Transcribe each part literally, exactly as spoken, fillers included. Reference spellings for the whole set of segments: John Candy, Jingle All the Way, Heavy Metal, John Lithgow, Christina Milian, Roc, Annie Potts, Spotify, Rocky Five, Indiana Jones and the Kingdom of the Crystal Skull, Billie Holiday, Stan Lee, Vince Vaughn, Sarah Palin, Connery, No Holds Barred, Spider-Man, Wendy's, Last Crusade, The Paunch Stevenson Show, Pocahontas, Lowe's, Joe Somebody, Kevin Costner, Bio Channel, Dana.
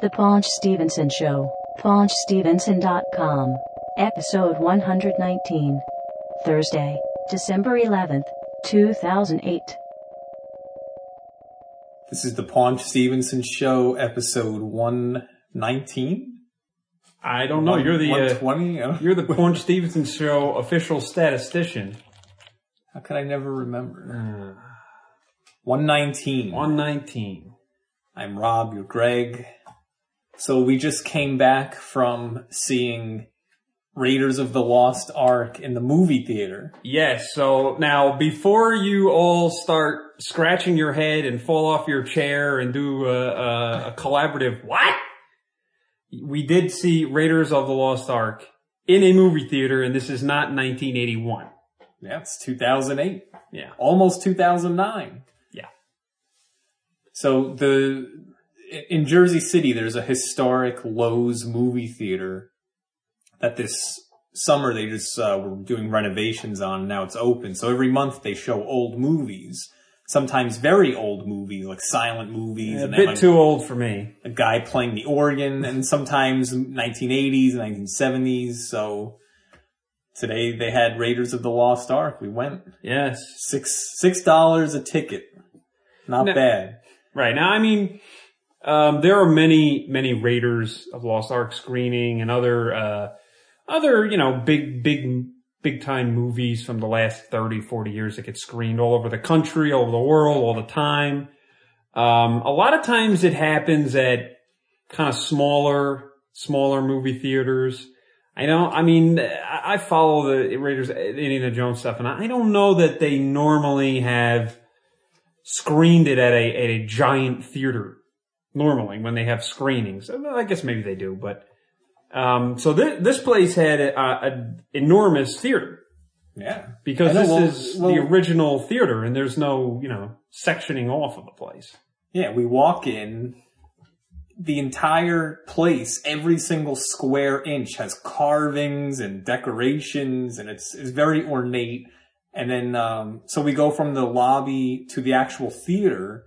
The Paunch Stevenson Show, Paunch Stevenson dot com, Episode one hundred nineteen, Thursday, December eleventh, two thousand eight. This is The Paunch Stevenson Show, Episode one nineteen? I don't know. One, you're the one twenty? Uh, you're the Paunch Stevenson Show official statistician. How could I never remember? Uh, one nineteen. one nineteen. I'm Rob, you're Greg. So we just came back from seeing Raiders of the Lost Ark in the movie theater. Yes, so now before you all start scratching your head and fall off your chair and do a, a, a collaborative what? We did see Raiders of the Lost Ark in a movie theater, and this is not nineteen eighty-one. Yeah, it's two thousand eight. Yeah. Almost two thousand nine. Yeah. So the in Jersey City, there's a historic Lowe's movie theater that this summer they just uh, were doing renovations on, and now it's open. So every month they show old movies, sometimes very old movies, like silent movies. Yeah, a and bit like too old for me. A guy playing the organ, and sometimes nineteen eighties, nineteen seventies, so... Today they had Raiders of the Lost Ark. We went. Yes. Six six dollars a ticket. Not now, bad. Right. Now, I mean, um, there are many, many Raiders of Lost Ark screening and other, uh, other, you know, big, big, big time movies from the last thirty, forty years that get screened all over the country, all over the world, all the time. Um, a lot of times it happens at kind of smaller, smaller movie theaters. I don't, I mean, I follow the Raiders, Indiana Jones stuff, and I don't know that they normally have screened it at a, at a giant theater, normally, when they have screenings. I guess maybe they do, but, um, so th- this place had an enormous theater. Yeah. Because this well, is well, the original theater, and there's no, you know, sectioning off of the place. Yeah, we walk in. The entire place, every single square inch, has carvings and decorations, and it's it's very ornate. And then, um, so we go from the lobby to the actual theater,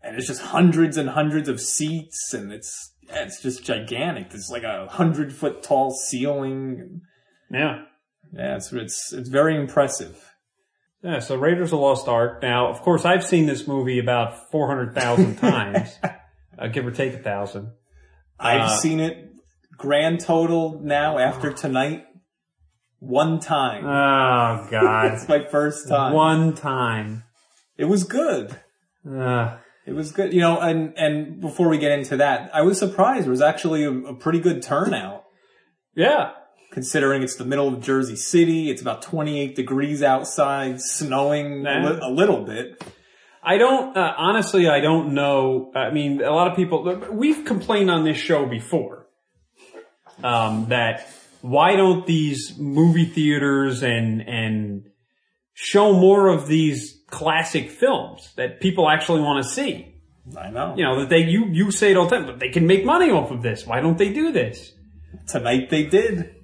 and it's just hundreds and hundreds of seats, and it's yeah, it's just gigantic. It's like a hundred foot tall ceiling. Yeah, yeah, it's it's it's very impressive. Yeah, so Raiders of the Lost Ark. Now, of course, I've seen this movie about four hundred thousand times. Uh, give or take a thousand. I've uh, seen it grand total now after tonight one time. Oh, God. It's my first time. One time. It was good. Uh, it was good. You know, and, and before we get into that, I was surprised. There was actually a, a pretty good turnout. Yeah. Considering it's the middle of Jersey City. It's about twenty-eight degrees outside, snowing a, li- a little bit. I don't, uh, honestly, I don't know. I mean, a lot of people, we've complained on this show before, um, that why don't these movie theaters and, and show more of these classic films that people actually want to see? I know. You know, that they, you, you say it all the time, but they can make money off of this. Why don't they do this? Tonight they did.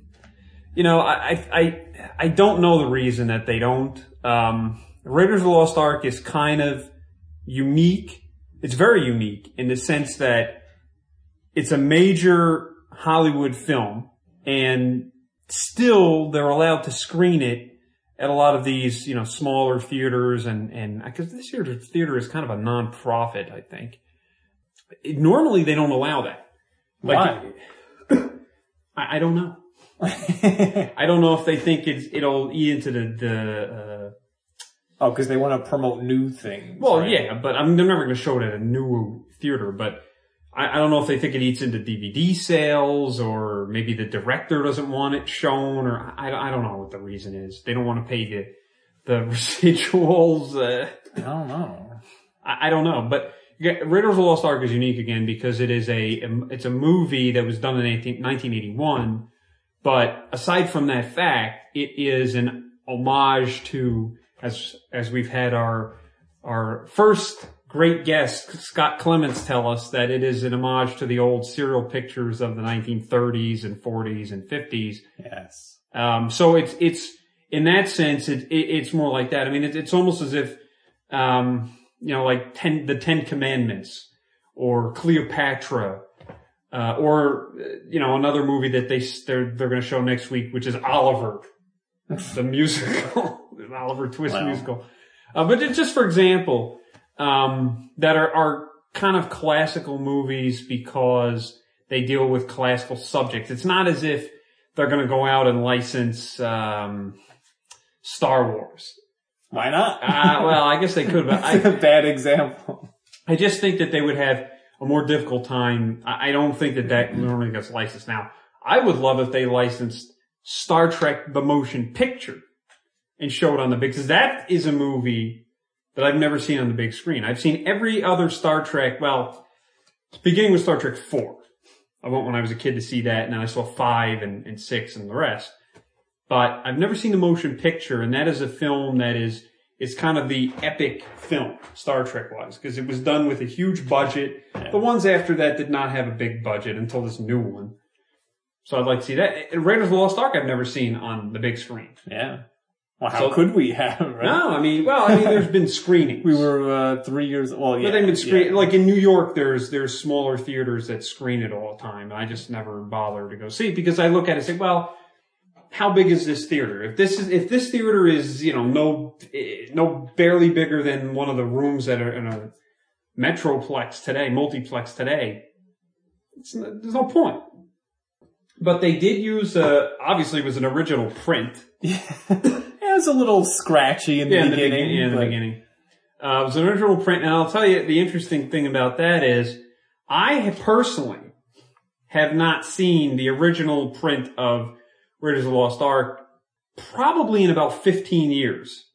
You know, I, I, I don't know the reason that they don't, um, Raiders of the Lost Ark is kind of unique. It's very unique in the sense that it's a major Hollywood film, and still they're allowed to screen it at a lot of these, you know, smaller theaters, and and because this theater is kind of a non-profit, I think. It, normally they don't allow that. Like, why? I, I don't know. I don't know if they think it's, it'll eat into the the. Uh, Oh, because they want to promote new things. Well, right? Yeah, but I mean, they're never going to show it at a new theater. But I, I don't know if they think it eats into D V D sales, or maybe the director doesn't want it shown, or I, I don't know what the reason is. They don't want to pay the the residuals. Uh, I don't know. I, I don't know. But yeah, Raiders of the Lost Ark is unique again because it is a it's a movie that was done in nineteen eighty-one. But aside from that fact, it is an homage to. As as we've had our our first great guest, Scott Clements, tell us that it is an homage to the old serial pictures of the nineteen thirties and forties and fifties. Yes. Um, so it's it's in that sense, it, it it's more like that. I mean, it, it's almost as if um, you know, like ten the Ten Commandments or Cleopatra Uh, or, you know, another movie that they, they're, they're going to show next week, which is Oliver. It's the musical, an Oliver Twist wow. musical. Uh, but just for example, um, that are, are kind of classical movies because they deal with classical subjects. It's not as if they're going to go out and license, um, Star Wars. Why not? uh, well, I guess they could, but I, a bad example. I just think that they would have a more difficult time. I don't think that that normally gets licensed. Now, I would love if they licensed Star Trek The Motion Picture and showed on the big, because that is a movie that I've never seen on the big screen. I've seen every other Star Trek, well, beginning with Star Trek four. I went when I was a kid to see that, and then I saw five and, and six and the rest. But I've never seen The Motion Picture, and that is a film that is, it's kind of the epic film, Star Trek-wise, because it was done with a huge budget. Yeah. The ones after that did not have a big budget until this new one. So I'd like to see that. And Raiders of the Lost Ark I've never seen on the big screen. Yeah. Well, how so, could we have, right? No, I mean, well, I mean, there's been screenings. We were uh, three years old. Well, yeah. But they've been screen- yeah. Like in New York, there's there's smaller theaters that screen it all the time. I just never bother to go see it because I look at it and say, well, how big is this theater? If this is, if this theater is, you know, no, no, barely bigger than one of the rooms that are in a metroplex today, multiplex today, it's, there's no point. But they did use, uh, obviously it was an original print. Yeah. It was a little scratchy in the yeah, beginning. In the, yeah, in the beginning. Uh, it was an original print. And I'll tell you the interesting thing about that is I have personally have not seen the original print of Raiders of the Lost Ark, probably in about fifteen years.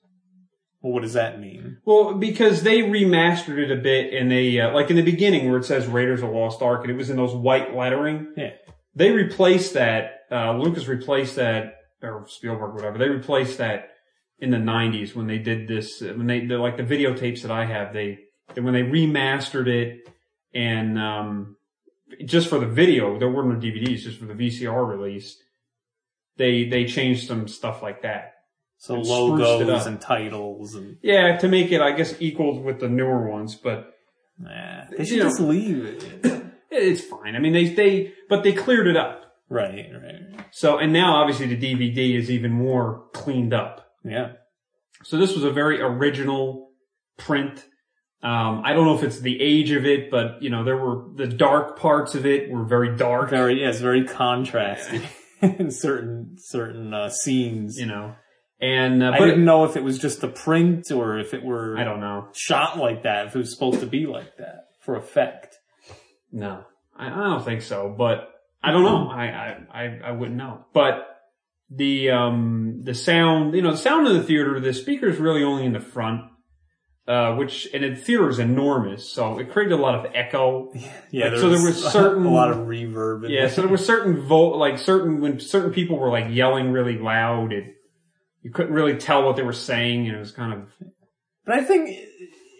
Well, what does that mean? Well, because they remastered it a bit, and they, uh, like in the beginning where it says Raiders of the Lost Ark, and it was in those white lettering. Yeah. They replaced that, uh, Lucas replaced that, or Spielberg, whatever, they replaced that in the nineties when they did this, when they, like the videotapes that I have, they, when they remastered it, and, um, just for the video, there were no D V Ds, just for the V C R release. They they changed some stuff like that. So logos and titles and yeah, to make it I guess equal with the newer ones, but nah, they should just leave it. It's fine. I mean they they but they cleared it up. Right, right. So and now obviously the D V D is even more cleaned up. Yeah. So this was a very original print. Um, I don't know if it's the age of it, but you know there were the dark parts of it were very dark. Very yes, very contrasty. In certain certain uh, scenes, you know, and uh, but I didn't it, know if it was just the print or if it were I don't know shot like that. If it was supposed to be like that for effect, no, I, I don't think so. But I don't know. I, I I I wouldn't know. But the um the sound, you know, the sound in the theater, the speaker's really only in the front, uh, which and the theater is enormous, so it created a lot of echo. Yeah, like, there so there was certain a lot of reverb. In yeah, there. So there was certain vo- like certain when certain people were like yelling really loud, it you couldn't really tell what they were saying, and it was kind of. But I think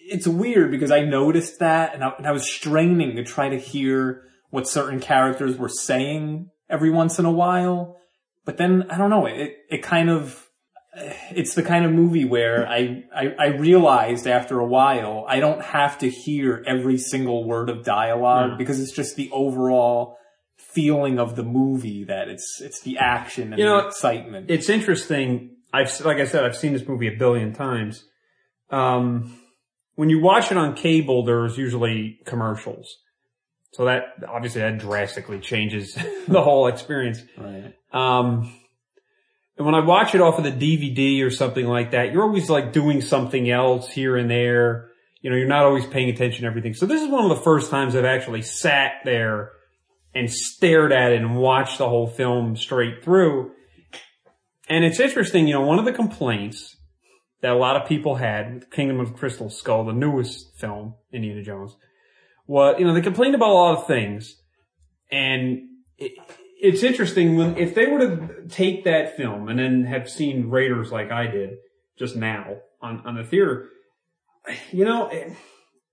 it's weird because I noticed that, and I, and I was straining to try to hear what certain characters were saying every once in a while. But then I don't know it. It kind of. It's the kind of movie where I, I, I realized after a while I don't have to hear every single word of dialogue yeah. because it's just the overall feeling of the movie that it's it's the action and you know, the excitement. It's interesting. I've like I said I've seen this movie a billion times. Um, when you watch it on cable, there's usually commercials, so that obviously that drastically changes the whole experience. Right. Um. And when I watch it off of the D V D or something like that, you're always like doing something else here and there. You know, you're not always paying attention to everything. So this is one of the first times I've actually sat there and stared at it and watched the whole film straight through. And it's interesting, you know, one of the complaints that a lot of people had with Kingdom of the Crystal Skull, the newest film, Indiana Jones, was, you know, they complained about a lot of things. And it, It's interesting when if they were to take that film and then have seen Raiders like I did just now on, on the theater, you know, it,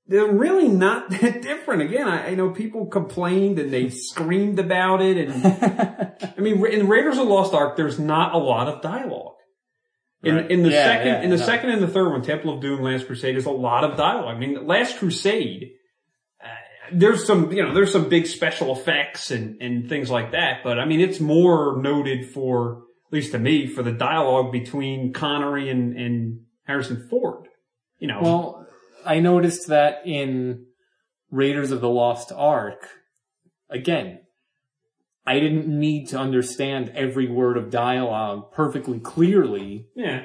they're really not that different. Again, I, I know people complained and they screamed about it. And I mean, in Raiders of the Lost Ark, there's not a lot of dialogue. In, right. in the yeah, second, yeah, in the no. second and the third one, Temple of Doom, Last Crusade, there's a lot of dialogue. I mean, Last Crusade. there's some, you know, there's some big special effects and, and things like that. But I mean, it's more noted for, at least to me, for the dialogue between Connery and, and Harrison Ford. You know, well, I noticed that in Raiders of the Lost Ark. Again, I didn't need to understand every word of dialogue perfectly clearly. Yeah.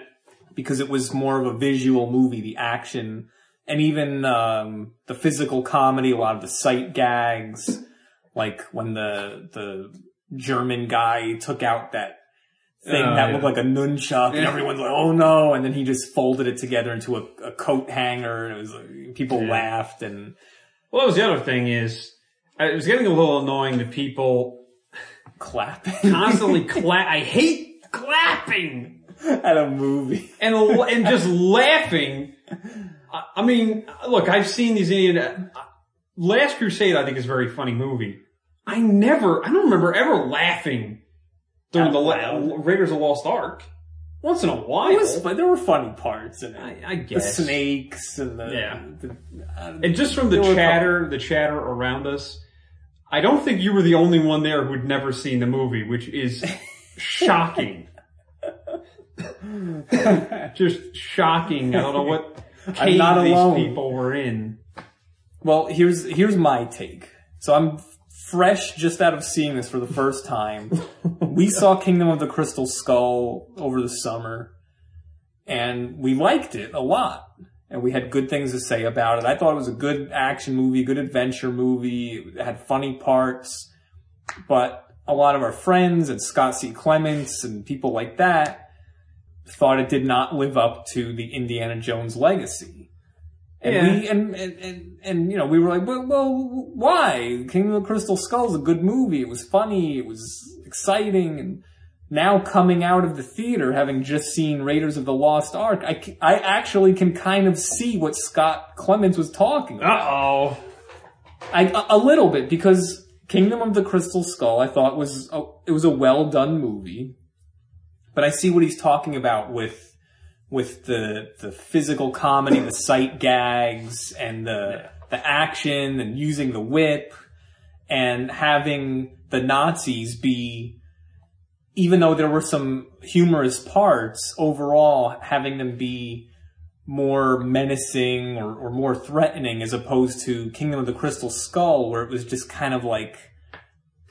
Because it was more of a visual movie, the action, and even um, the physical comedy, a lot of the sight gags, like when the the German guy took out that thing uh, that yeah. looked like a nunchuck, yeah. and everyone's like, oh no, and then he just folded it together into a, a coat hanger, and it was like, people yeah. laughed. And well, that was the other thing is, it was getting a little annoying to people clapping. Constantly clap. I hate clapping at a movie and and just laughing. I mean, look, I've seen these Indian Last Crusade. I think is a very funny movie. I never, I don't remember ever laughing during the La- Raiders of the Lost Ark. Once in a while, was, but there were funny parts in it. I, I guess the snakes and the yeah, the, uh, and just from the chatter, couple- the chatter around us. I don't think you were the only one there who'd never seen the movie, which is shocking. Just shocking. I don't know what cave not these alone. people were in. Well, here's here's my take. So I'm fresh just out of seeing this for the first time. We saw Kingdom of the Crystal Skull over the summer, and we liked it a lot. And we had good things to say about it. I thought it was a good action movie, good adventure movie. It had funny parts. But a lot of our friends and Scott C. Clements and people like that thought it did not live up to the Indiana Jones legacy. And yeah. we, and, and, and, and, you know, we were like, well, well, why? Kingdom of the Crystal Skull is a good movie. It was funny. It was exciting. And now coming out of the theater, having just seen Raiders of the Lost Ark, I, I actually can kind of see what Scott Clements was talking about. Uh-oh. I, a, a little bit, because Kingdom of the Crystal Skull, I thought, was a, it was a well-done movie. But I see what he's talking about with with the the physical comedy, the sight gags, and the yeah. the action, and using the whip, and having the Nazis be... Even though there were some humorous parts, overall, having them be more menacing or, or more threatening as opposed to Kingdom of the Crystal Skull, where it was just kind of like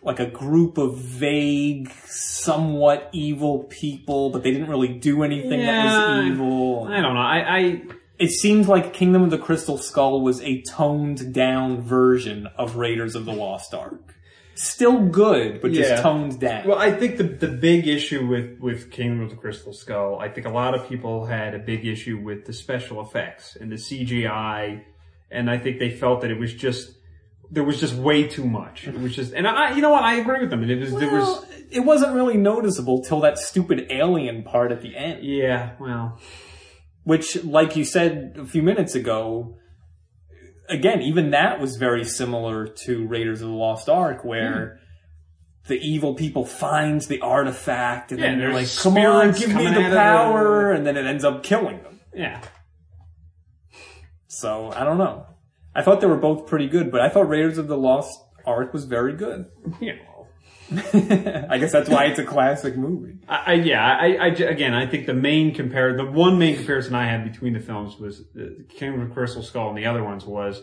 like a group of vague, somewhat evil people, but they didn't really do anything yeah, that was evil. I don't know. I, I It seemed like Kingdom of the Crystal Skull was a toned-down version of Raiders of the Lost Ark. Still good, but just yeah. toned down. Well, I think the the big issue with, with Kingdom of the Crystal Skull, I think a lot of people had a big issue with the special effects and the C G I, and I think they felt that it was just, there was just way too much. It was just, and I, you know what, I agree with them. It was, well, there was, it wasn't really noticeable till that stupid alien part at the end. Yeah, well. Which, like you said a few minutes ago, again, even that was very similar to Raiders of the Lost Ark, where mm. the evil people find the artifact, and yeah, then they're like, come on, give me the power, and then it ends up killing them. Yeah. So, I don't know. I thought they were both pretty good, but I thought Raiders of the Lost Ark was very good. Yeah. I guess that's why it's a classic movie. I, I, yeah, I, I, again, I think the main compare, the one main comparison I had between the films was the Kingdom of the Crystal Skull and the other ones was,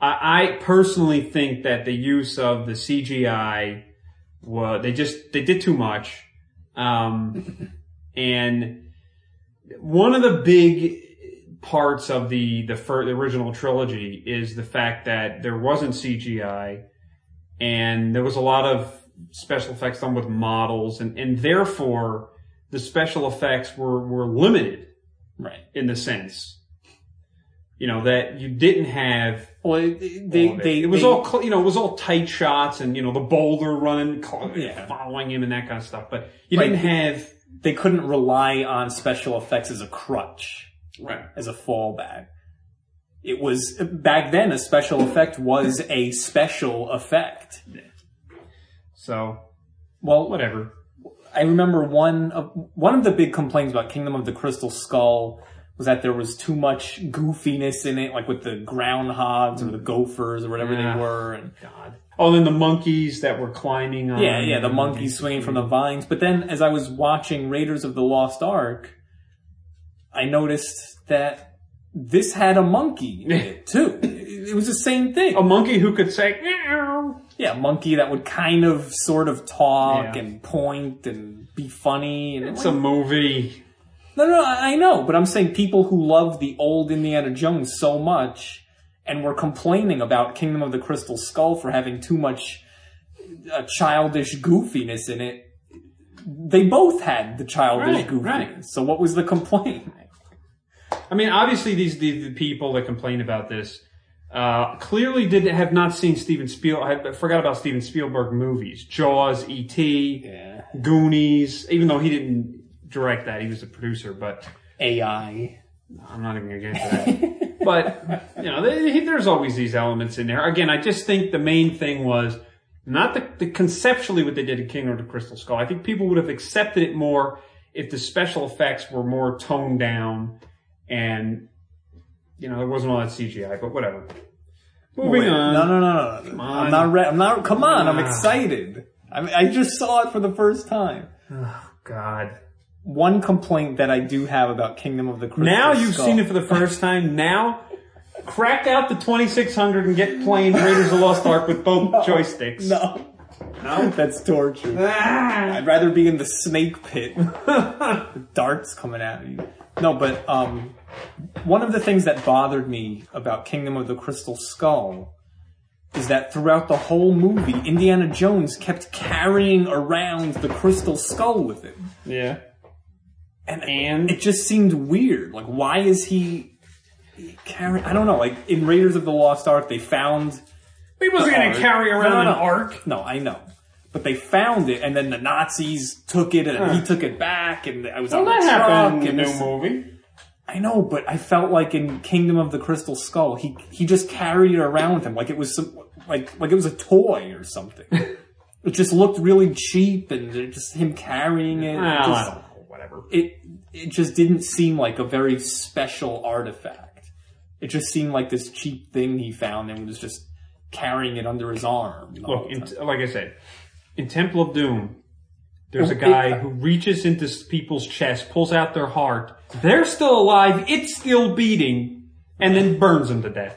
I, I personally think that the use of the C G I was, they just, they did too much. Um, and one of the big parts of the, the, fir- the original trilogy is the fact that there wasn't C G I and there was a lot of special effects done with models, and, and therefore the special effects were, were limited, right? In the sense, you know, that you didn't have. Well, they they it. they it was they, all you know it was all tight shots, and you know the boulder running, yeah. following him, and that kind of stuff. But you right. didn't have. They couldn't rely on special effects as a crutch, right? As a fallback. It was back then a special effect was a special effect. Yeah. So, well, whatever. I remember one of one of the big complaints about Kingdom of the Crystal Skull was that there was too much goofiness in it, like with the groundhogs or the gophers or whatever yeah. they were. And God. Oh, and then the monkeys that were climbing on. Yeah, yeah, the monkeys swinging from the vines. But then as I was watching Raiders of the Lost Ark, I noticed that this had a monkey in it, too. It was the same thing. A monkey who could say, meow. Yeah, a monkey that would kind of sort of talk yeah. and point and be funny. And it's like, a movie. No, no, I know. But I'm saying people who love the old Indiana Jones so much... and we're complaining about Kingdom of the Crystal Skull for having too much uh, childish goofiness in it. They both had the childish right, goofiness. Right. So what was the complaint? I mean, obviously these the, the people that complain about this uh, clearly didn't have not seen Steven Spielberg. I forgot about Steven Spielberg movies: Jaws, E T, yeah. Goonies. Even though he didn't direct that, he was a producer. But A I. I'm not even gonna get into that. But, you know, there's always these elements in there. Again, I just think the main thing was not the, the conceptually what they did in Kingdom of the Crystal Skull. I think people would have accepted it more if the special effects were more toned down and, you know, there wasn't all that C G I, but whatever. Moving Wait, on. No, no, no, no. Come on. I'm not re- I'm not, come on. Ah. I'm excited. I mean, I just saw it for the first time. Oh, God. One complaint that I do have about Kingdom of the Crystal Skull. Now you've seen it for the first time. Now, crack out the twenty-six hundred and get playing Raiders of the Lost Ark with both no, joysticks. No. No? That's torture. Ah. I'd rather be in the snake pit. The darts coming at you. No, but um, one of the things that bothered me about Kingdom of the Crystal Skull is that throughout the whole movie, Indiana Jones kept carrying around the Crystal Skull with him. Yeah. And, and it just seemed weird. Like, why is he carrying... I don't know. Like, in Raiders of the Lost Ark, they found... He wasn't going to carry around no, an ark. No, I know. But they found it, and then the Nazis took it, and huh. he took it back, and I was well, on that the truck. Happened in and the this, new movie. I know, but I felt like in Kingdom of the Crystal Skull, he he just carried it around with him. Like, it was some, like like it was a toy or something. It just looked really cheap, and just him carrying it. I don't know. It it just didn't seem like a very special artifact. It just seemed like this cheap thing he found and was just carrying it under his arm. Look, in, like I said, in Temple of Doom, there's a guy who reaches into people's chest, pulls out their heart. They're still alive. It's still beating, and then burns them to death.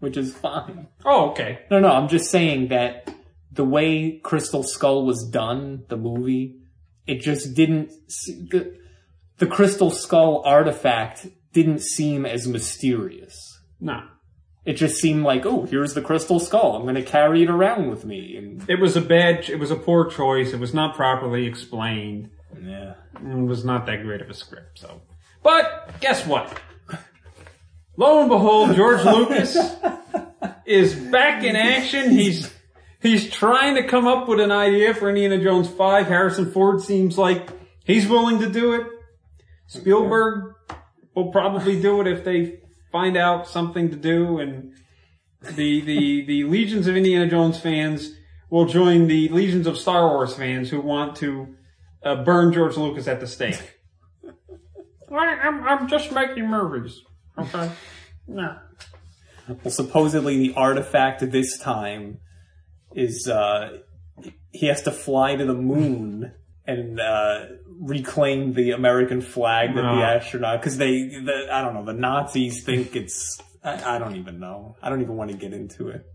Which is fine. Oh, okay. No, no, I'm just saying that the way Crystal Skull was done, the movie... It just didn't... The, the Crystal Skull artifact didn't seem as mysterious. No. It just seemed like, oh, here's the Crystal Skull. I'm going to carry it around with me. And it was a bad... It was a poor choice. It was not properly explained. Yeah. It was not that great of a script, so... But, guess what? Lo and behold, George Lucas is back in action. He's... He's trying to come up with an idea for Indiana Jones five. Harrison Ford seems like he's willing to do it. Spielberg will probably do it if they find out something to do. And the, the, the legions of Indiana Jones fans will join the legions of Star Wars fans who want to uh, burn George Lucas at the stake. I'm, I'm just making movies. Okay? No. Well, supposedly the artifact this time... is uh he has to fly to the moon and uh reclaim the American flag that no. the astronaut... Because they, the, I don't know, the Nazis think it's... I, I don't even know. I don't even want to get into it.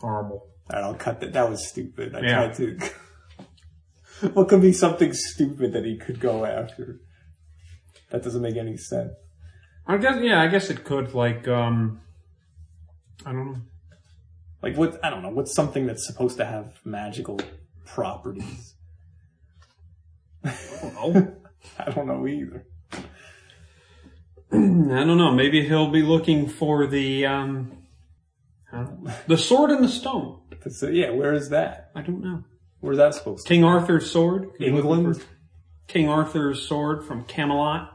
Horrible. All right, I'll cut that. That was stupid. I yeah. tried to... What could be something stupid that he could go after? That doesn't make any sense. I guess, yeah, I guess it could, like, um... I don't know. Like, what, I don't know, what's something that's supposed to have magical properties? I don't know. I don't know either. I don't know. Maybe he'll be looking for the, um, huh? the sword and the stone. That's a, yeah, where is that? I don't know. Where's that supposed to King be? King Arthur's sword? England? King Arthur's sword from Camelot?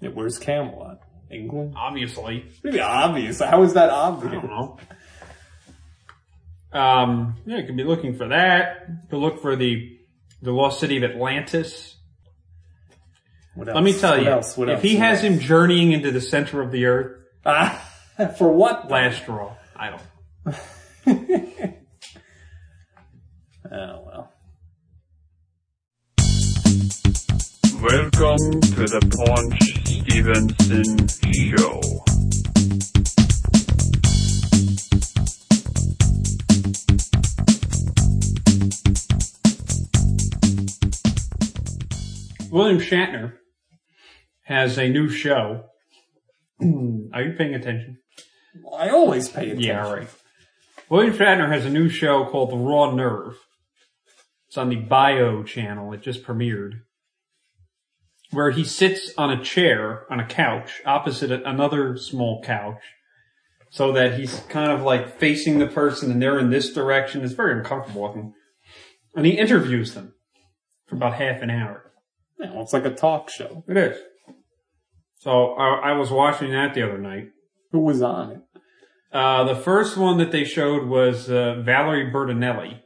Yeah, where's Camelot? England? Obviously. Maybe obvious. How is that obvious? I don't know. Um, yeah, you could be looking for that. You could look for the the lost city of Atlantis. What else? Let me tell what you, else? What if else? he what has else? him journeying into the center of the earth, uh, for what? Last straw. I don't. Oh well. Welcome to the Paunch Stevenson Show. William Shatner has a new show. Are you paying attention? I always pay attention. Yeah, all right. William Shatner has a new show called The Raw Nerve. It's on the Bio Channel. It just premiered. Where he sits on a chair, on a couch, opposite another small couch. So that he's kind of like facing the person and they're in this direction. It's very uncomfortable looking. And he interviews them for about half an hour. Yeah, well, it's like a talk show. It is. So I, I was watching that the other night. Who was on it? Uh, the first one that they showed was uh, Valerie Bertinelli.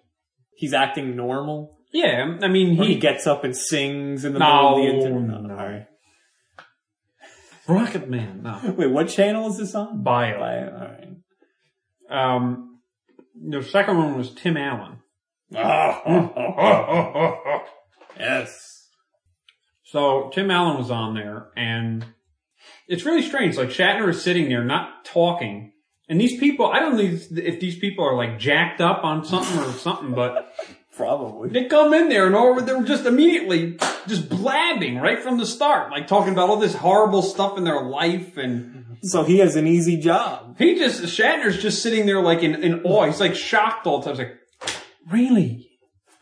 He's acting normal? Yeah, I mean, he... Or he gets up and sings in the no, middle of the interview. No, no, no. Rocket Man, no. Wait, what channel is this on? Bio. Bio, all right. Um, the second one was Tim Allen. Oh, oh, oh, oh, oh, oh. Yes. So, Tim Allen was on there, and it's really strange. Like, Shatner is sitting there, not talking. And these people, I don't know if these people are like jacked up on something or something, but probably they come in there and over they're just immediately just blabbing right from the start, like talking about all this horrible stuff in their life. And so he has an easy job. He just Shatner's just sitting there like in, in awe. He's like shocked all the time. He's like, really?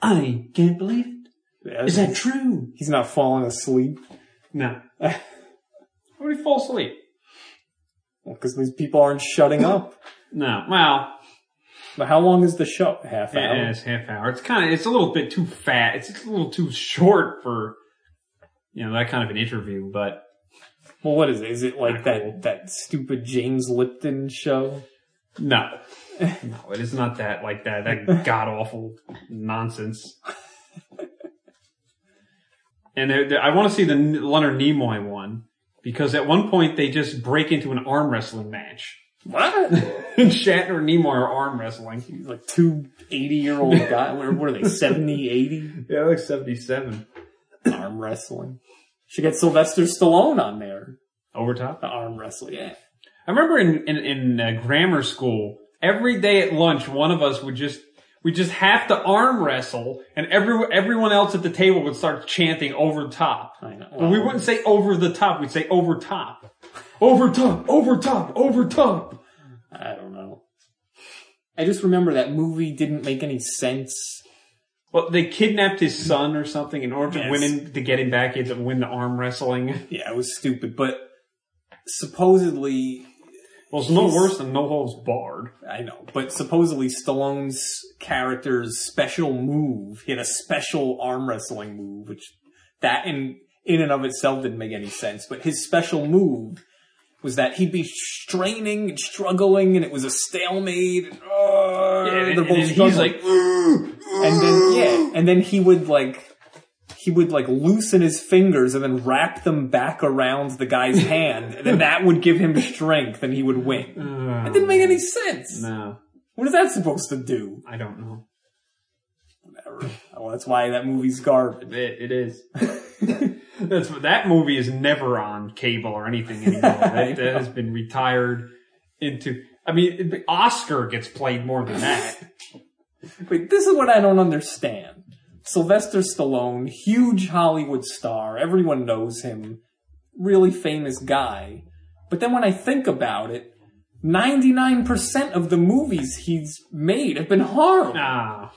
I can't believe it. Yeah, is that true? He's not falling asleep. No. How would he fall asleep? Because well, these people aren't shutting up. No, well, but how long is the show? Half hour. Yeah, it's half hour. It's kind of it's a little bit too fat. It's, it's a little too short for you know that kind of an interview. But well, what is it? Is it like that cool. that stupid James Lipton show? No, no, it is not that like that. That god awful nonsense. And they're, they're, I want to see the Leonard Nimoy one. Because at one point, they just break into an arm wrestling match. What? Shatner and Nimoy are arm wrestling. He's like two eighty-year-old guys. What are they, seventy, eighty? Yeah, like seventy-seven. Arm wrestling. Should get Sylvester Stallone on there. Over top? The arm wrestling, yeah. I remember in, in, in uh, grammar school, every day at lunch, one of us would just... We just have to arm wrestle, and every, everyone else at the table would start chanting over top. I know. Wow. But we wouldn't say over the top, we'd say over top. Over top, over top, over top. I don't know. I just remember that movie didn't make any sense. Well, they kidnapped his son or something in order to yes. win him, to get him back, he had to win the arm wrestling. Yeah, it was stupid, but supposedly... Well, it's no worse than No Holds Barred. I know, but supposedly Stallone's character's special move, he had a special arm wrestling move, which that in, in and of itself didn't make any sense, but his special move was that he'd be straining and struggling, and it was a stalemate, and, uh, yeah, and, and, and he's like, and then, yeah, and then he would like, he would like loosen his fingers and then wrap them back around the guy's hand. And then that would give him strength and he would win. Oh, it didn't make any sense. No. What is that supposed to do? I don't know. Whatever. Well, that's why that movie's garbage. It, it is. That's that movie is never on cable or anything anymore. That, that has been retired into, I mean, it, Oscar gets played more than that. Wait, this is what I don't understand. Sylvester Stallone, huge Hollywood star, everyone knows him, really famous guy. But then when I think about it, ninety-nine percent of the movies he's made have been horrible. Nah.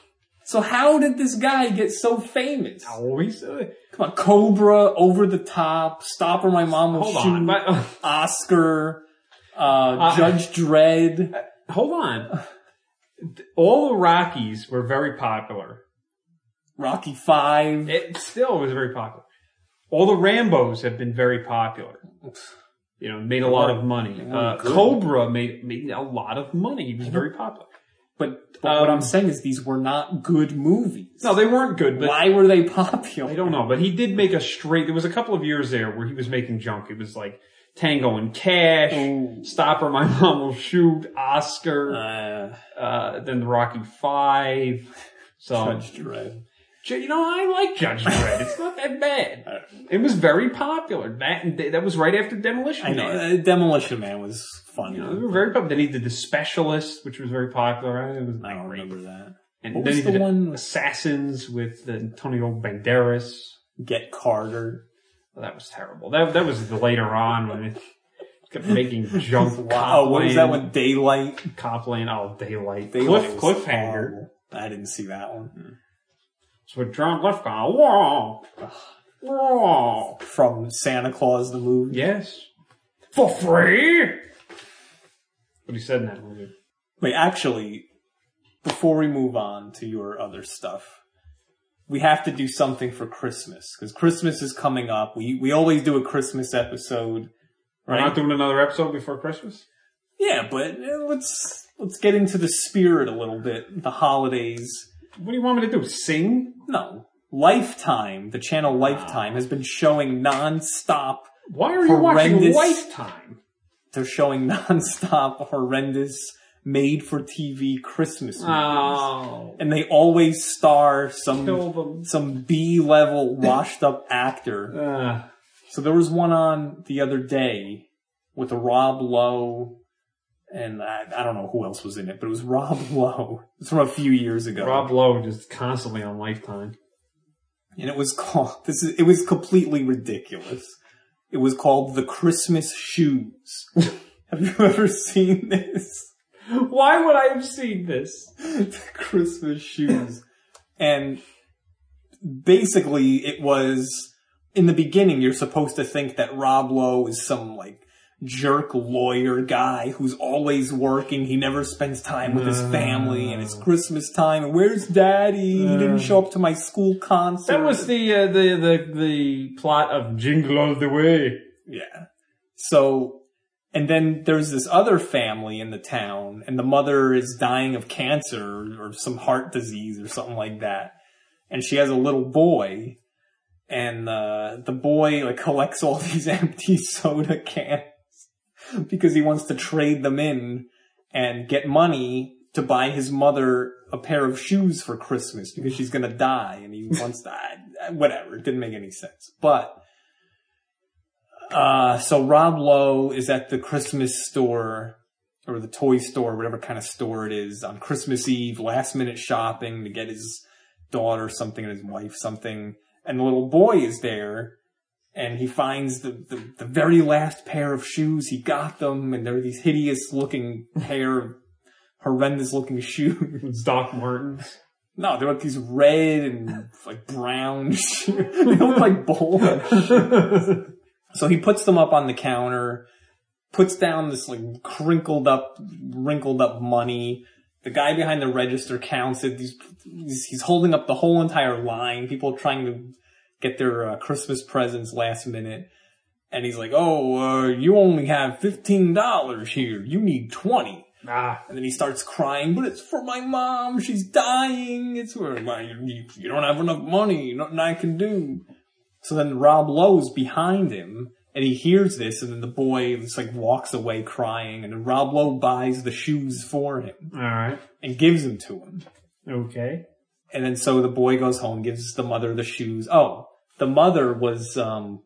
So how did this guy get so famous? Always. Uh, Come on, Cobra, Over the Top, Stop or My Mom Will Shoot, on, but, uh, Oscar, uh, uh, Judge Dredd. Uh, hold on. All the Rockies were very popular. Rocky Five. It still was very popular. All the Rambos have been very popular. You know, made a lot of money. Uh, Cobra made, made a lot of money. He was very popular. But, but um, what I'm saying is these were not good movies. No, they weren't good. But why were they popular? I don't know. But he did make a straight... There was a couple of years there where he was making junk. It was like Tango and Cash, oh. Stop or My Mom Will Shoot, Oscar, uh, uh, then the Rocky Five. So, Judge Dredd. You know, I like Judge Dredd. It's not that bad. It was very popular. That that was right after Demolition Man. Uh, Demolition Man was fun. You know, they were very popular. Then he did The Specialist, which was very popular. It was I don't great. remember that. And what then was he the did one? Assassins with Antonio Banderas. Get Carter. Well, that was terrible. That that was the later on when it kept making junk. Wow. Oh, what was that one? Daylight. Copland. Oh, Daylight. Daylight Cliff, Cliffhanger. Horrible. I didn't see that one. Hmm. So with John Lithgow, wow, wow, from Santa Claus the movie, yes, for free. What he said in that movie. Wait, actually, before we move on to your other stuff, we have to do something for Christmas because Christmas is coming up. We we always do a Christmas episode. Right? We're not doing another episode before Christmas. Yeah, but let's let's get into the spirit a little bit. The holidays. What do you want me to do? Sing? No. Lifetime, the channel Lifetime, has been showing nonstop. Why are you watching Lifetime? They're showing nonstop horrendous made-for-T V Christmas movies, oh. and they always star some some B-level washed-up actor. Uh. So there was one on the other day with a Rob Lowe. And I, I don't know who else was in it, but it was Rob Lowe. It's from a few years ago. Rob Lowe just constantly on Lifetime. And it was called, this is, it was completely ridiculous. It was called The Christmas Shoes. Have you ever seen this? Why would I have seen this? The Christmas Shoes. And basically it was, in the beginning, you're supposed to think that Rob Lowe is some like, jerk lawyer guy who's always working. He never spends time with his family, and it's Christmas time. And where's Daddy? He didn't show up to my school concert. That was the uh, the the the plot of Jingle All the Way. Yeah. So, and then there's this other family in the town, and the mother is dying of cancer or some heart disease or something like that, and she has a little boy, and uh, the boy like collects all these empty soda cans. Because he wants to trade them in and get money to buy his mother a pair of shoes for Christmas because she's going to die. And he wants to, whatever. It didn't make any sense. But, uh, so Rob Lowe is at the Christmas store or the toy store, whatever kind of store it is on Christmas Eve, last minute shopping to get his daughter something and his wife something. And the little boy is there. And he finds the, the, the very last pair of shoes. He got them, and they're these hideous-looking pair of horrendous-looking shoes. Doc Martens? No, they're like these red and like brown shoes. They look like bowling shoes. So he puts them up on the counter, puts down this like crinkled up, wrinkled up money. The guy behind the register counts it. He's, he's holding up the whole entire line. People are trying to get their uh, Christmas presents last minute. And he's like, oh, uh, you only have fifteen dollars here. You need twenty dollars. Ah. And then he starts crying, but it's for my mom. She's dying. It's where well, you, you don't have enough money. Nothing I can do. So then Rob Lowe's behind him, and he hears this, and then the boy just like walks away crying, and then Rob Lowe buys the shoes for him. All right. And gives them to him. Okay. And then so the boy goes home, gives the mother the shoes. Oh, the mother was um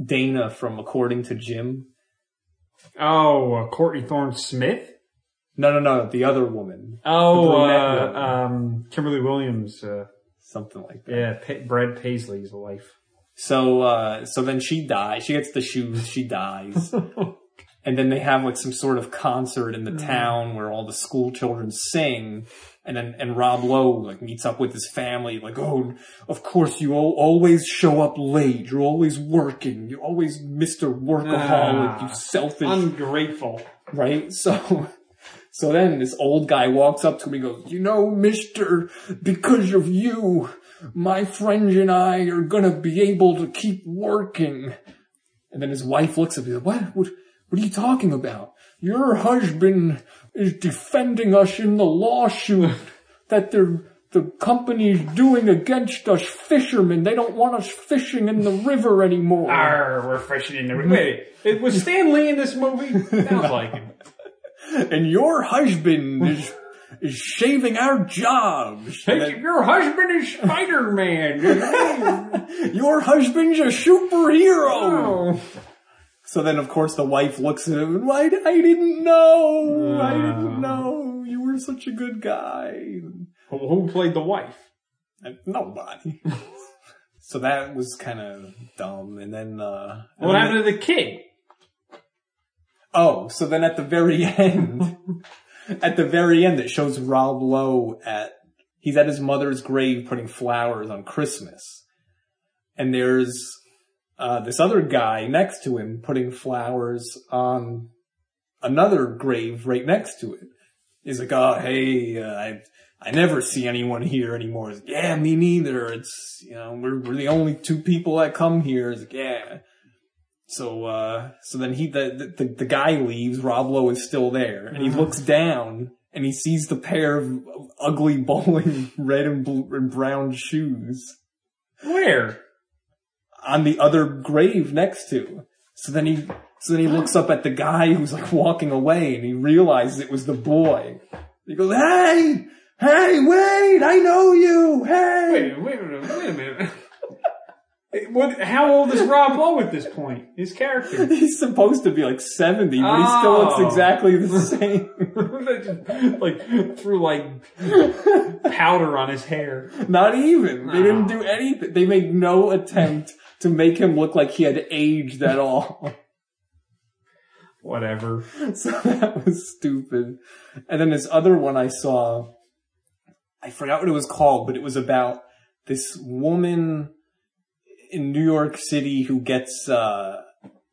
Dana from According to Jim. Oh, uh, Courtney Thorne Smith? No, no, no, the other woman. Oh, uh, woman. um Kimberly Williams. Uh, Something like that. Yeah, P- Brad Paisley's wife. So uh so then she dies. She gets the shoes. She dies. And then they have like some sort of concert in the town where all the school children sing. And then, and Rob Lowe, like, meets up with his family, like, oh, of course you all, always show up late. You're always working. You're always Mister Workaholic. Ah, you selfish. Ungrateful. Right? So, so then this old guy walks up to him and goes, you know, mister, because of you, my friend and I are gonna be able to keep working. And then his wife looks at him and goes, what? What, what are you talking about? Your husband is defending us in the lawsuit that the the company's doing against us fishermen. They don't want us fishing in the river anymore. Arr, we're fishing in the river. Wait, it was Stan Lee in this movie? Sounds like him. And your husband is is saving our jobs. Hey, that, your husband is Spider-Man. Your husband's a superhero. Oh. So then, of course, the wife looks at him and, I, I didn't know. Uh, I didn't know. You were such a good guy. Who played the wife? Nobody. So that was kind of dumb. And then... Uh, what and happened then, to the kid? Oh, so then at the very end, at the very end, it shows Rob Lowe at... He's at his mother's grave putting flowers on Christmas. And there's... Uh, this other guy next to him putting flowers on another grave right next to it. He's like, oh, hey, uh, I I never see anyone here anymore. He's like, yeah, me neither. It's, you know, we're, we're the only two people that come here. He's like, yeah. So, uh, so then he, the, the, the guy leaves. Rob Lowe is still there and he looks down and he sees the pair of ugly bowling red and, blue and brown shoes. Where? On the other grave next to. So then he, so then he looks up at the guy who's like walking away and he realizes it was the boy. He goes, hey, hey, wait, I know you, hey. Wait, wait a minute, wait a minute. What, how old is Rob Lowe at this point? His character. He's supposed to be like seventy, but he still looks exactly the same. Like, threw like powder on his hair. Not even. They didn't do anything. They made no attempt to make him look like he had aged at all. Whatever. So that was stupid. And then this other one I saw, I forgot what it was called, but it was about this woman in New York City who gets, uh,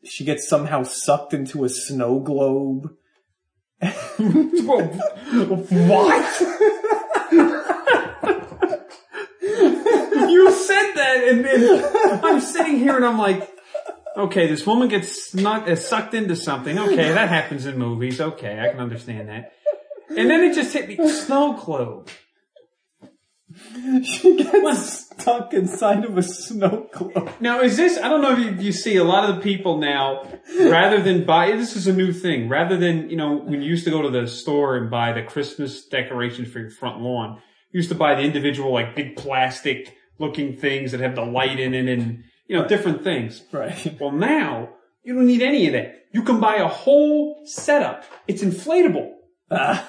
she gets somehow sucked into a snow globe. What? You said that and then I'm sitting here and I'm like, okay, this woman gets snuck, uh, sucked into something. Okay, that happens in movies. Okay, I can understand that. And then it just hit me. Snow globe. She gets what? Stuck inside of a snow globe. Now, is this, I don't know if you, you see a lot of the people now, rather than buy, this is a new thing, rather than, you know, when you used to go to the store and buy the Christmas decorations for your front lawn, you used to buy the individual, like, big plastic looking things that have the light in it and, you know, right. Different things. Right. Well, now, you don't need any of that. You can buy a whole setup. It's inflatable. Uh.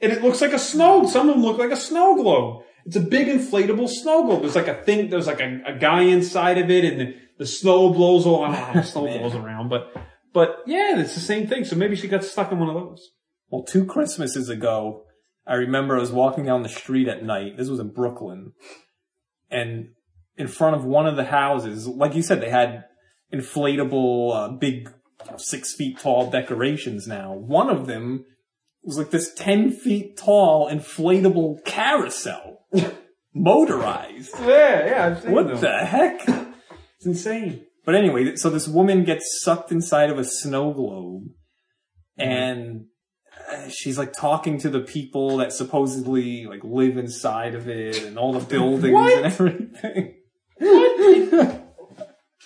And it looks like a snow, some of them look like a snow globe. It's a big inflatable snow globe. There's like a thing, there's like a, a guy inside of it and the, the snow blows all, I don't know, the snow blows around, but, but yeah, it's the same thing. So maybe she got stuck in one of those. Well, two Christmases ago, I remember I was walking down the street at night. This was in Brooklyn. And in front of one of the houses, like you said, they had inflatable, uh, big, you know, six feet tall decorations now. One of them was like this ten feet tall inflatable carousel. Motorized. Yeah, yeah. I've seen what them. The heck? It's insane. But anyway, so this woman gets sucked inside of a snow globe, and she's like talking to the people that supposedly like live inside of it, and all the buildings and everything. What?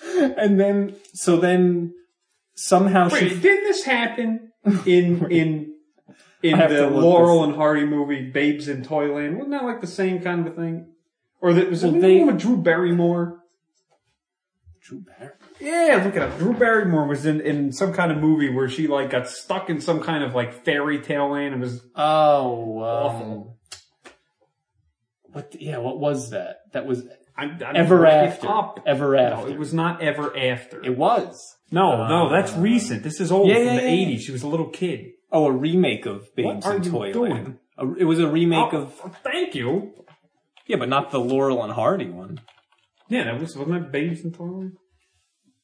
And then, so then, somehow Wait, she did this happen in in. In the Laurel and Hardy movie, Babes in Toyland, wasn't that like the same kind of thing? Or that was well, it they, with Drew Barrymore? Drew Barrymore? Yeah, look it up. Drew Barrymore was in, in some kind of movie where she like got stuck in some kind of like fairy tale land and was oh um, awful. What? The, yeah, what was that? That was I'm, I'm Ever After. Up. Ever After. No, it was not Ever After. It was. No, uh, no, that's recent. This is old. Yeah, yeah, from the eighties. Yeah. She was a little kid. Oh, a remake of Babes in Toyland. A, it was a remake oh, of... Thank you! Yeah, but not the Laurel and Hardy one. Yeah, that was, wasn't that Babes in Toyland?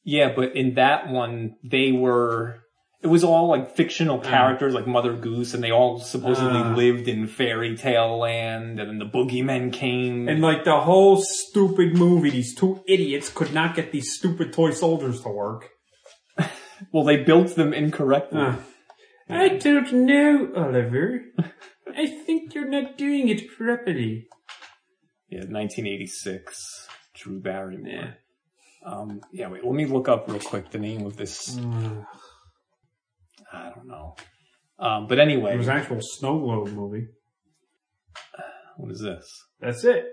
Yeah, but in that one, they were... It was all, like, fictional characters, uh, like Mother Goose, and they all supposedly uh, lived in fairy tale land, and then the boogeymen came. And, like, the whole stupid movie, these two idiots could not get these stupid toy soldiers to work. Well, they built them incorrectly. Uh. I don't know, Oliver. I think you're not doing it properly. Yeah, nineteen eighty-six, Drew Barrymore. Yeah. Um, yeah, wait, let me look up real quick the name of this. Mm. I don't know. Um, but anyway. It was an actual Snow Globe movie. What is this? That's it.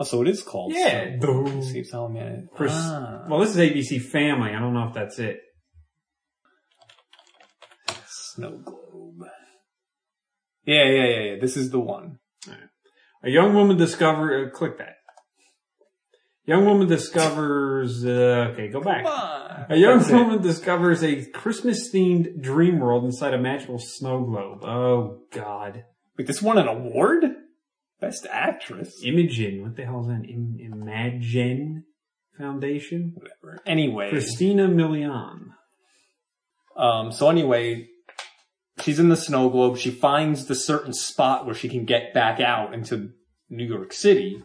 Oh, so it is called yeah. Snow Globe. Steve Solomon. Ah. Well, this is A B C Family. I don't know if that's it. Snow Globe. Yeah, yeah, yeah, yeah. This is the one. All right. A young woman discovers... Uh, click that. Young woman discovers... Uh, okay, go back. A young That's woman it. discovers a Christmas-themed dream world inside a magical snow globe. Oh, God. Wait, this won an award? Best Actress? Imogen. What the hell is that? Im- Imagine Foundation? Whatever. Anyway. Christina Milian. Um, so anyway... She's in the snow globe. She finds the certain spot where she can get back out into New York City.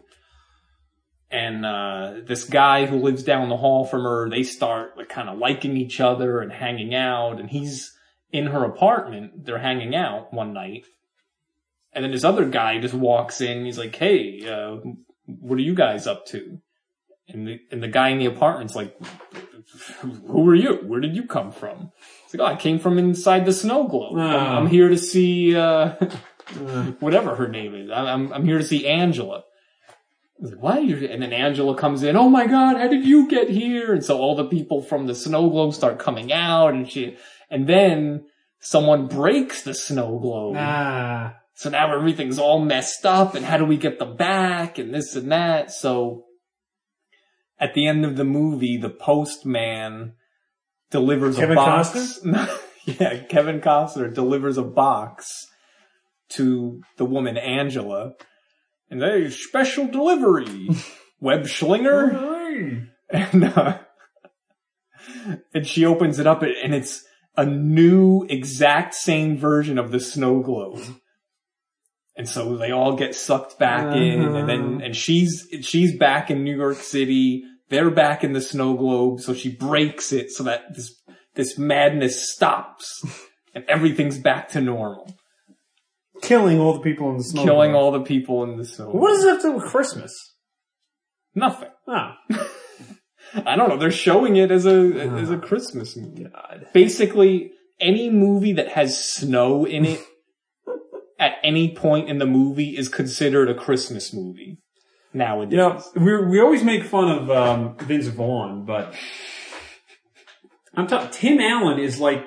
And uh this guy who lives down the hall from her, they start like kind of liking each other and hanging out. And he's in her apartment. They're hanging out one night. And then this other guy just walks in. He's like, hey, uh what are you guys up to? And the, and the guy in the apartment's like, who are you? Where did you come from? It's like, oh, I came from inside the snow globe. Uh, I'm, I'm here to see, uh, whatever her name is. I'm, I'm here to see Angela. Like, why are you? And then Angela comes in. Oh my God, how did you get here? And so all the people from the snow globe start coming out and she, and then someone breaks the snow globe. Ah. So now everything's all messed up and how do we get them back and this and that. So at the end of the movie, the postman delivers Kevin a box. yeah, Kevin Costner delivers a box to the woman Angela, and they special delivery, Web Schlinger, and uh, and she opens it up, and it's a new, exact same version of the snow globe. And so they all get sucked back uh-huh. in, and then and she's she's back in New York City. They're back in the snow globe, so she breaks it so that this this madness stops, and everything's back to normal. Killing all the people in the snow. Killing globe. all the people in the snow. What globe. does that have to do with Christmas? Nothing. Ah. I don't know. They're showing it as a oh. as a Christmas movie. God. Basically, any movie that has snow in it. At any point in the movie is considered a Christmas movie nowadays. You know, we we always make fun of um, Vince Vaughn, but I'm talking Tim Allen is like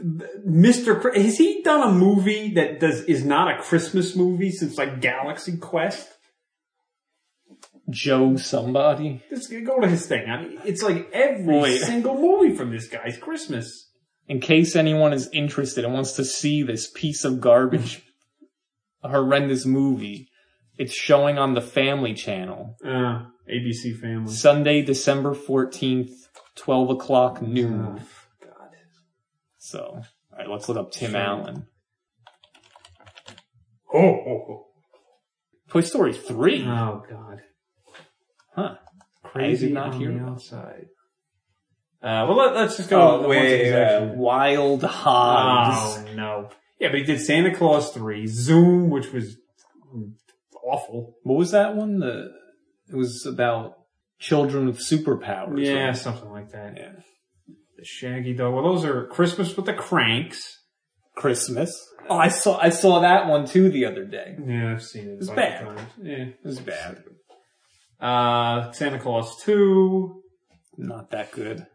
Mister Cri- has he done a movie that does is not a Christmas movie since like Galaxy Quest? Joe somebody. Just go to his thing. I mean, it's like every Boy. single movie from this guy's Christmas. In case anyone is interested and wants to see this piece of garbage, a horrendous movie, it's showing on the Family Channel. Uh, A B C Family. Sunday, December fourteenth, twelve o'clock noon. Oh, God. So, all right, let's look up Tim sure. Allen. Oh, oh, oh. Toy Story three. Oh, God. Huh. Crazy not on the outside. Uh, well, let, let's just go. Oh, the wait, uh, Wild Hogs. Oh, no. Yeah, but he did Santa Claus three, Zoom, which was awful. What was that one? The, it was about children with superpowers. Yeah, right? Something like that. Yeah. The Shaggy Dog. Well, those are Christmas with the Cranks. Christmas. Oh, I saw, I saw that one too the other day. Yeah, I've seen it. It was bad. Times. Yeah. It was bad. Uh, Santa Claus two. Not that good.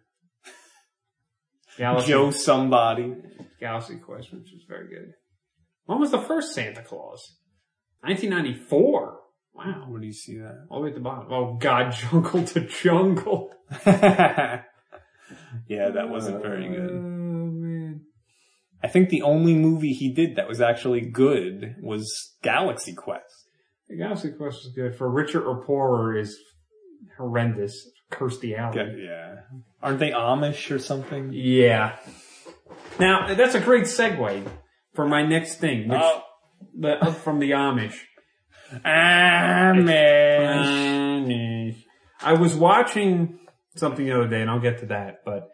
Galaxy. Joe somebody. Galaxy Quest, which is very good. When was the first Santa Claus? nineteen ninety-four. Wow. Where do you see that? All the way at the bottom. Oh, God, Jungle to Jungle. yeah, that wasn't very good. Oh, man. I think the only movie he did that was actually good was Galaxy Quest. The Galaxy Quest was good. For Richer or Poorer is horrendous. Kirstie Alley. Yeah. Aren't they Amish or something? Yeah. Now, that's a great segue for my next thing. Which, oh. the, from the Amish. Amish. Amish. I was watching something the other day, and I'll get to that, but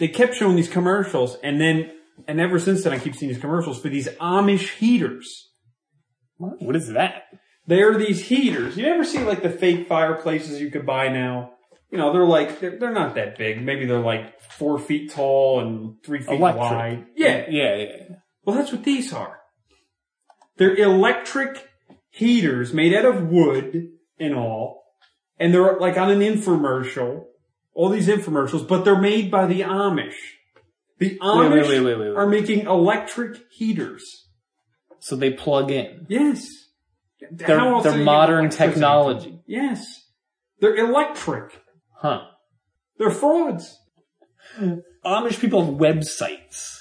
they kept showing these commercials, and then And ever since then, I keep seeing these commercials for these Amish heaters. What? What is that? They're these heaters. You ever see, like, the fake fireplaces you could buy now? You know, they're like, they're, they're not that big. Maybe they're like four feet tall and three feet electric. Wide. Yeah. Yeah, yeah. Well, that's what these are. They're electric heaters made out of wood and all. And they're like on an infomercial. All these infomercials, but they're made by the Amish. The Amish wait, wait, wait, wait, wait, wait. are making electric heaters. So they plug in. Yes. They're, they're modern technology. Yes. They're electric. Huh. They're frauds. Amish people have websites.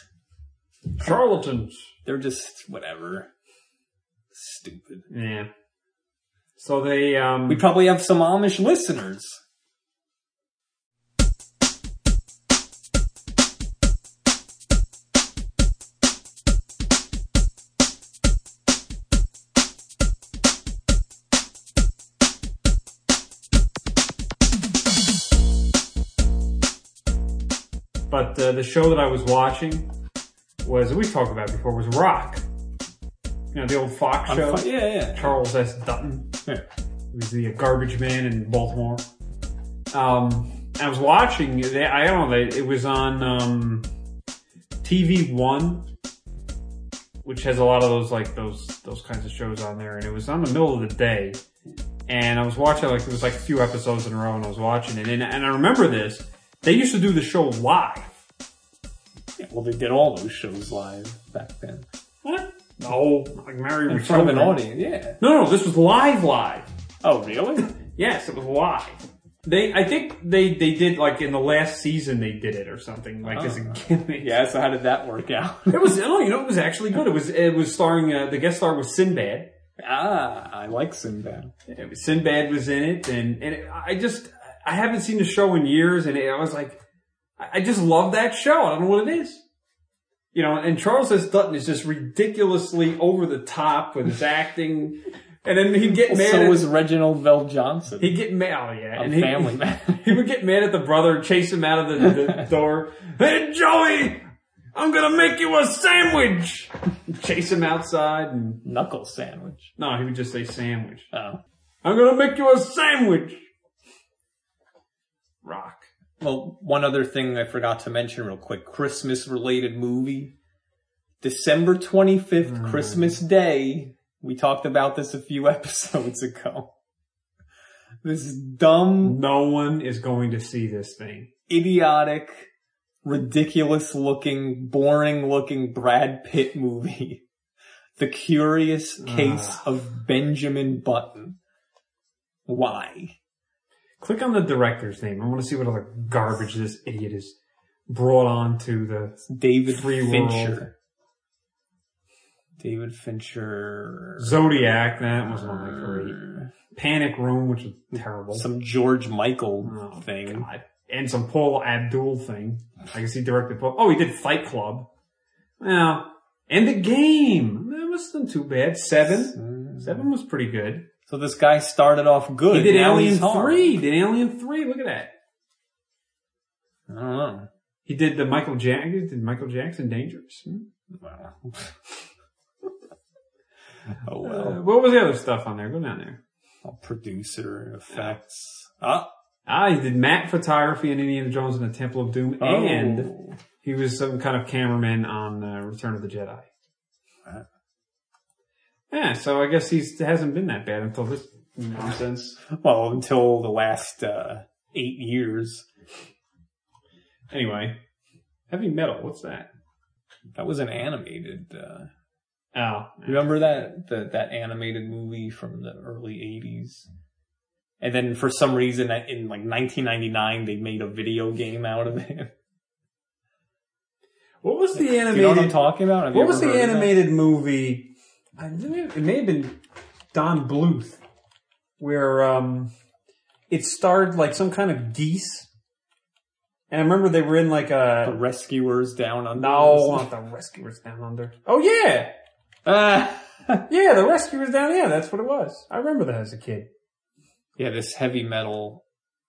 Charlatans. They're just whatever. Stupid. Yeah. So they, um... we probably have some Amish listeners. But uh, the show that I was watching was, that we talked about before, was Rock. You know, the old Fox I'm show? Fo- yeah, yeah. Charles S. Dutton. Yeah. He was the garbage man in Baltimore. Um, I was watching, they, I don't know, they, it was on um, T V One, which has a lot of those, like, those, those kinds of shows on there. And it was on the middle of the day. And I was watching, like, it was like a few episodes in a row and I was watching it. And, and I remember this. They used to do the show live. Yeah, well, they did all those shows live back then. What? No, like Mary in front of an audience. Yeah. No, no, this was live, live. Oh, really? Yes, it was live. They, I think they, they did like in the last season they did it or something like oh. as a gimmick. Yeah. So how did that work out? It was oh, you know, it was actually good. It was it was starring uh, the guest star was Sinbad. Ah, I like Sinbad. Yeah, was, Sinbad was in it, and and it, I just. I haven't seen the show in years, and I was like, I just love that show. I don't know what it is. You know, and Charles S. Dutton is just ridiculously over the top with his acting. And then he'd get mad. So at, was Reginald Vell Johnson. He'd get mad. Oh, yeah. And family man. He would get mad at the brother and chase him out of the, the door. Hey, Joey, I'm going to make you a sandwich. Chase him outside. And knuckle sandwich. No, he would just say sandwich. Oh. I'm going to make you a sandwich. Rock. Well, one other thing I forgot to mention real quick. Christmas-related movie. December twenty-fifth, mm. Christmas Day. We talked about this a few episodes ago. This is dumb... No one is going to see this thing. Idiotic, ridiculous-looking, boring-looking Brad Pitt movie. The Curious Case uh. of Benjamin Button. Why? Click on the director's name. I want to see what other garbage this idiot is brought on to the David free Fincher. World. David Fincher. Zodiac, that was one of my favorite. Panic Room, which is terrible. Some George Michael oh, thing. God. And some Paul Abdul thing. I guess he directed Paul. Oh, he did Fight Club. Well, and The Game. That wasn't too bad. Seven. Seven was pretty good. So this guy started off good. He did Alien three. He did Alien three. Look at that. I don't know. He did the Michael Jackson. Did Michael Jackson Dangerous? Hmm? Wow. Oh, well. Uh, what was the other stuff on there? Go down there. Oh, producer, effects. Ah. Ah, he did matte photography in Indiana Jones and the Temple of Doom. Oh. And he was some kind of cameraman on uh, Return of the Jedi. Wow. Yeah, so I guess he hasn't been that bad until this nonsense. Well, until the last uh, eight years. Anyway, Heavy Metal, what's that? That was an animated... Uh, oh. Remember that, the, that animated movie from the early eighties? And then for some reason, in like nineteen ninety-nine, they made a video game out of it. What was the animated... You know what I'm talking about? Have what was the animated movie... I knew it, it may have been Don Bluth, where um, it starred like some kind of geese. And I remember they were in like a... The Rescuers Down Under. No, not The Rescuers Down Under. Oh, yeah. Uh, yeah, The Rescuers Down Under. Yeah, that's what it was. I remember that as a kid. Yeah, this Heavy Metal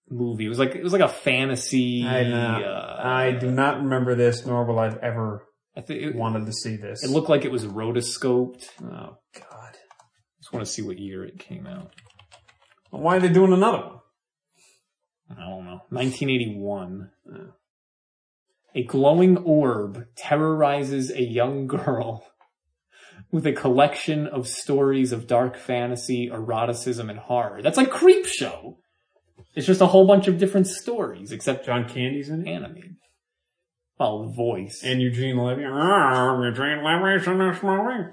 movie. It was like, it was like a fantasy. I know. Uh, I do not remember this, nor will I ever I think it, wanted to see this. It looked like it was rotoscoped. Oh, God. I just want to see what year it came out. Well, why are they doing another one? I don't know. nineteen eighty-one. Uh, a glowing orb terrorizes a young girl with a collection of stories of dark fantasy, eroticism, and horror. That's like Creepshow. It's just a whole bunch of different stories, except John Candy's in it. Animated. Well, voice. And Eugene Levy. Eugene Levy's in this movie.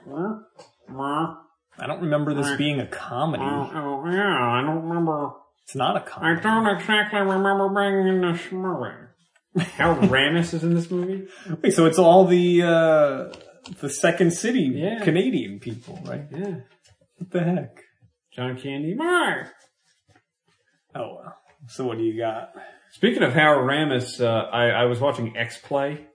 I don't remember this I, being a comedy. Uh, uh, yeah, I don't remember. It's not a comedy. I don't exactly remember being in this movie. Al Ramis is in this movie? Wait, so it's all the uh, the Second City yeah. Canadian people, right? Yeah. What the heck? John Candy. Bye. Oh, well. So what do you got? Speaking of Harold Ramis, uh, I, I was watching X-Play.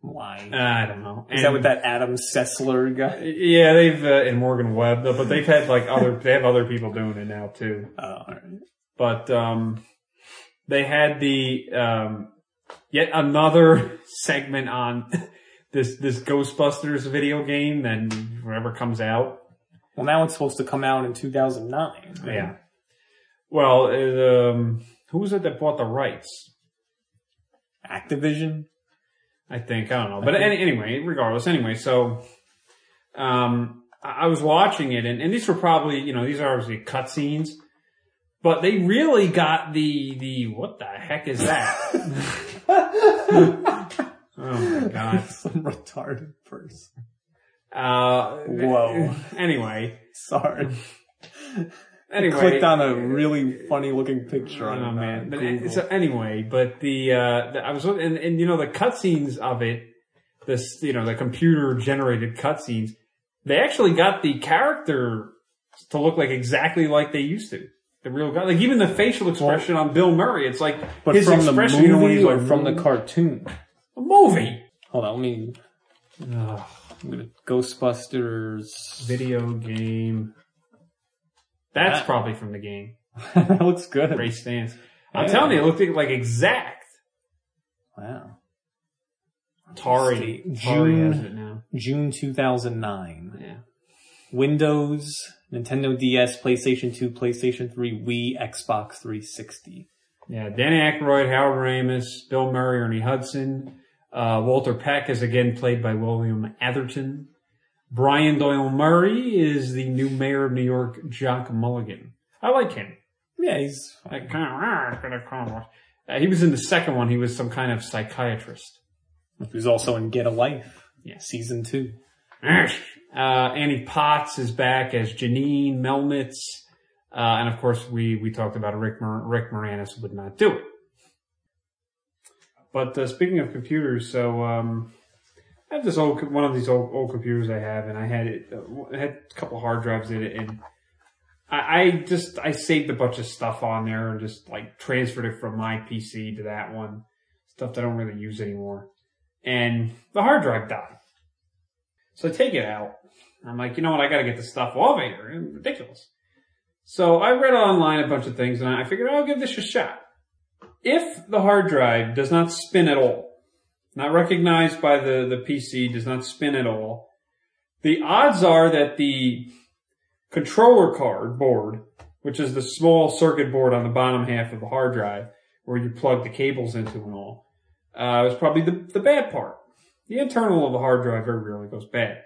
Why? Uh, I don't know. Is and, that with that Adam Sessler guy? Yeah, they've, uh, and Morgan Webb, but they've had like other, they have other people doing it now too. Oh, alright. But, um, they had the, um, yet another segment on this, this Ghostbusters video game and whatever comes out. Well, now it's supposed to come out in two thousand nine. Right? Yeah. Well, um, who was it that bought the rights? Activision? I think. I don't know. But any, anyway, regardless. Anyway, so um, I was watching it, and, and these were probably, you know, these are obviously cutscenes, but they really got the, the what the heck is that? Oh, my God. Some retarded person. Uh, Whoa. Anyway. Sorry. Anyway, I clicked on a really funny-looking picture on oh, man. Google. But, so anyway, but the, uh, the I was and, and you know the cutscenes of it, this you know the computer-generated cutscenes, they actually got the character to look like exactly like they used to. The real guy, like even the facial expression well, on Bill Murray, it's like but his from expression the movie or from the cartoon. A movie. Hold on, let me. Uh, I'm gonna Ghostbusters video game. That's that, probably from the game. That looks good. Ray Stantz. I'm yeah. telling you, it looked like exact. Wow. Atari. Atari June, has it now. June two thousand nine. Yeah. Windows, Nintendo D S, PlayStation two, PlayStation three, Wii, Xbox three sixty. Yeah, Danny Aykroyd, Harold Ramis, Bill Murray, Ernie Hudson. Uh, Walter Peck is again played by William Atherton. Brian Doyle Murray is the new mayor of New York, Jock Mulligan. I like him. Yeah, he's like kind of. Uh, he was in the second one. He was some kind of psychiatrist. Who's also in Get a Life. Yeah, season two. Uh, Annie Potts is back as Janine Melnitz, uh, and of course we we talked about Rick Mor- Rick Moranis would not do it. But uh, speaking of computers, so. Um, I have this old, one of these old, old computers I have, and I had it, I had a couple of hard drives in it, and I, I just, I saved a bunch of stuff on there and just like transferred it from my P C to that one. Stuff that I don't really use anymore. And the hard drive died. So I take it out. I'm like, you know what? I gotta get this stuff off here. It's ridiculous. So I read online a bunch of things and I figured I'll give this a shot. If the hard drive does not spin at all, not recognized by the, the P C, does not spin at all, the odds are that the controller card board, which is the small circuit board on the bottom half of the hard drive, where you plug the cables into and all, uh, was probably the, the bad part. The internal of the hard drive very rarely goes bad.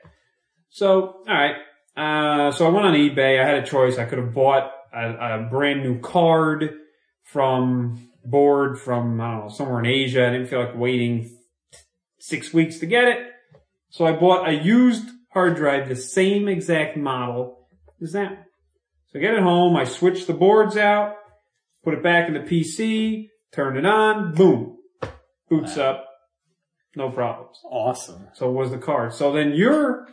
So, alright, uh, so I went on eBay, I had a choice, I could have bought a, a brand new card from, board from, I don't know, somewhere in Asia, I didn't feel like waiting six weeks to get it. So I bought a used hard drive, the same exact model as that one. So I get it home, I switch the boards out, put it back in the P C, turn it on, boom. Boots wow. up. No problems. Awesome. So it was the card. So then you're,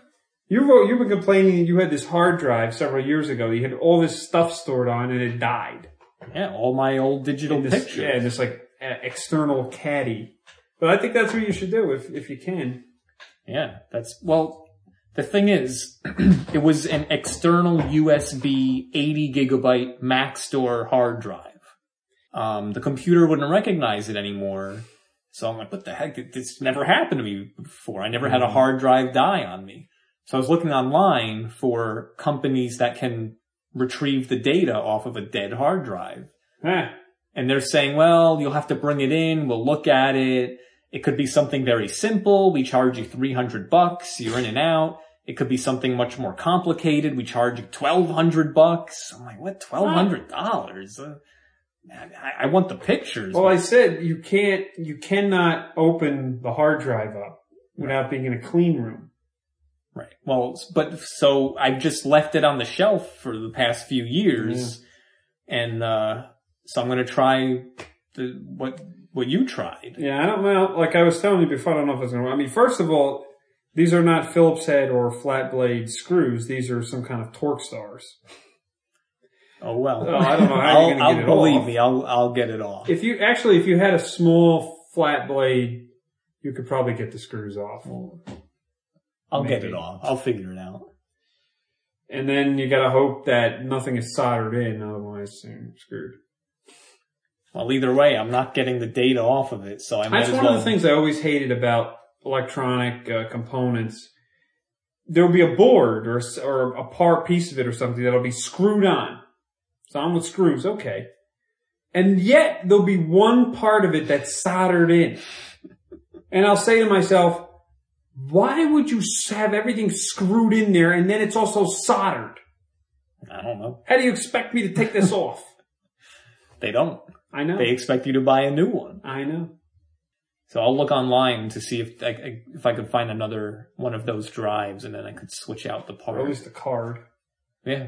you wrote, you've been complaining that you had this hard drive several years ago. You had all this stuff stored on and it died. Yeah, all my old digital this, pictures. Yeah, just like uh, external caddy. But I think that's what you should do if, if you can. Yeah, that's, well, the thing is, it was an external U S B eighty gigabyte Mac Store hard drive. Um, the computer wouldn't recognize it anymore. So I'm like, what the heck? This never happened to me before. I never had a hard drive die on me. So I was looking online for companies that can retrieve the data off of a dead hard drive. Huh. And they're saying, well, you'll have to bring it in. We'll look at it. It could be something very simple. We charge you three hundred bucks. You're in and out. It could be something much more complicated. We charge you twelve hundred bucks. I'm like, what? twelve hundred dollars? Uh, I, I want the pictures. Well, but... I said you can't, you cannot open the hard drive up without right. being in a clean room. Right. Well, but so I've just left it on the shelf for the past few years. Yeah. And, uh, so I'm going to try the, what, what you tried. Yeah. I don't know. Well, like I was telling you before, I don't know if it's going to work. I mean, first of all, these are not Phillips head or flat blade screws. These are some kind of torque stars. Oh, well. Oh, I don't know how you're going to get it off. Believe me, I'll, I'll get it off. If you, actually, if you had a small flat blade, you could probably get the screws off. I'll Maybe. get it off. I'll figure it out. And then you gotta hope that nothing is soldered in, otherwise you're screwed. Well, either way, I'm not getting the data off of it, so I might as well. That's one of the things I always hated about electronic uh, components. There will be a board or, or a part piece of it or something that'll be screwed on. It's on with screws, okay. And yet, there'll be one part of it that's soldered in. And I'll say to myself, why would you have everything screwed in there and then it's also soldered? I don't know. How do you expect me to take this off? They don't. I know. They expect you to buy a new one. I know. So I'll look online to see if I, if I could find another one of those drives and then I could switch out the part. Or at least the card. Yeah.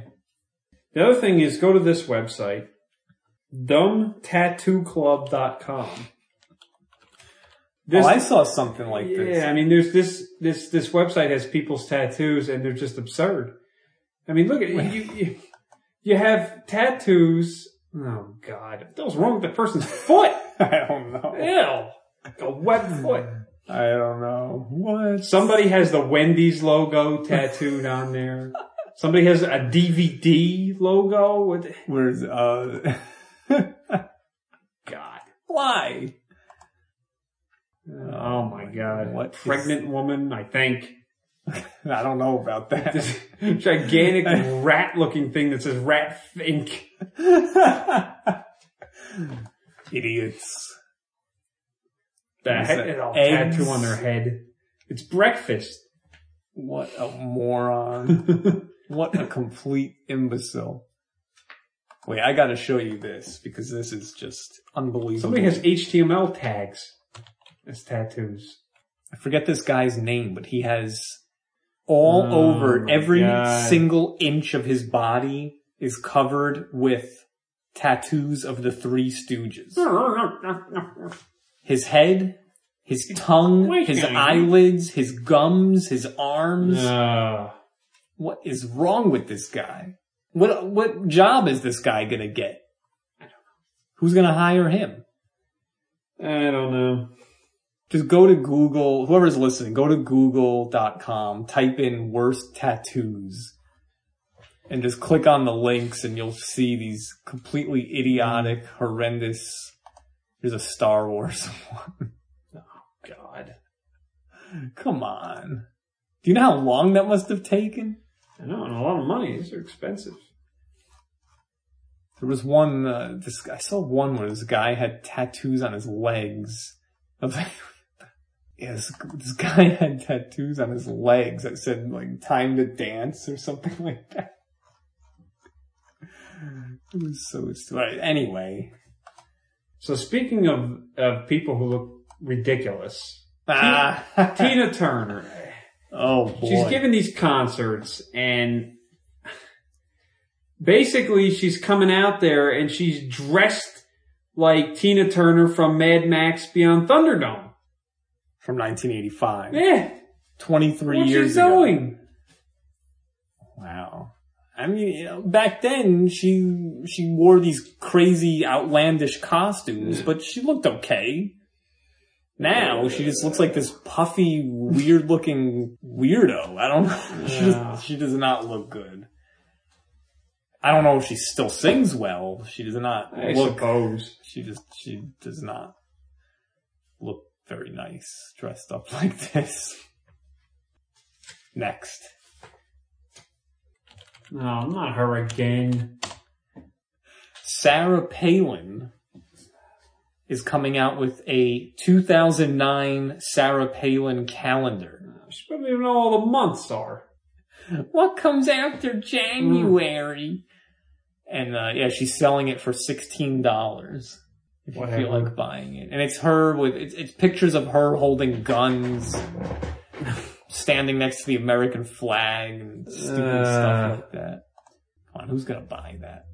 The other thing is, go to this website, dumb tattoo club dot com. This, oh, I saw something like yeah, this. Yeah, I mean, there's this, this, this website has people's tattoos and they're just absurd. I mean, look at it. You, you, you have tattoos. Oh, God. What the hell's wrong with the person's foot? I don't know. Ew. A wet foot. I don't know. What? Somebody has the Wendy's logo tattooed on there. Somebody has a D V D logo. With... Where's, uh, God. Why? Oh my God. What? Pregnant is... woman, I think. I don't know about that. This gigantic rat looking thing that says rat think. Idiots. The heck is a tattoo on their head. It's breakfast. What a moron. What a complete imbecile. Wait, I gotta show you this because this is just unbelievable. Somebody has H T M L tags as tattoos. I forget this guy's name, but he has all oh, over every God. single inch of his body is covered with tattoos of the Three Stooges. His head, his tongue, his eyelids, his gums, his arms. Uh. What is wrong with this guy? What what job is this guy gonna get? I don't know. Who's gonna hire him? I don't know. Just go to Google. Whoever's listening, go to google dot com, type in worst tattoos, and just click on the links, and you'll see these completely idiotic, horrendous. Here's a Star Wars one. Oh, God. Come on. Do you know how long that must have taken? I know, and a lot of money. These are expensive. There was one, uh, this, I saw one where this guy had tattoos on his legs. I was like, yeah, this, this guy had tattoos on his legs that said, like, time to dance or something like that. It was so stupid. Anyway. So speaking of, of people who look ridiculous, ah. Tina, Tina Turner. Oh, boy. She's giving these concerts, and basically she's coming out there, and she's dressed like Tina Turner from Mad Max Beyond Thunderdome. From nineteen eighty-five. Yeah. twenty-three what years ago. What she's doing. Wow. I mean, you know, back then, she she wore these crazy, outlandish costumes, but she looked okay. Now, she just looks like this puffy, weird-looking weirdo. I don't know. She, yeah. just, she does not look good. I don't know if she still sings well. She does not I look... I suppose. She just, she does not look very nice dressed up like this. Next. No, not her again. Sarah Palin is coming out with a two thousand nine Sarah Palin calendar. She doesn't even know all the months are. What comes after January? Mm. And uh, yeah, she's selling it for sixteen dollars. If Whatever. you feel like buying it. And it's her with, it's, it's pictures of her holding guns, standing next to the American flag and stupid uh, stuff like that. Come on, who's going to buy that?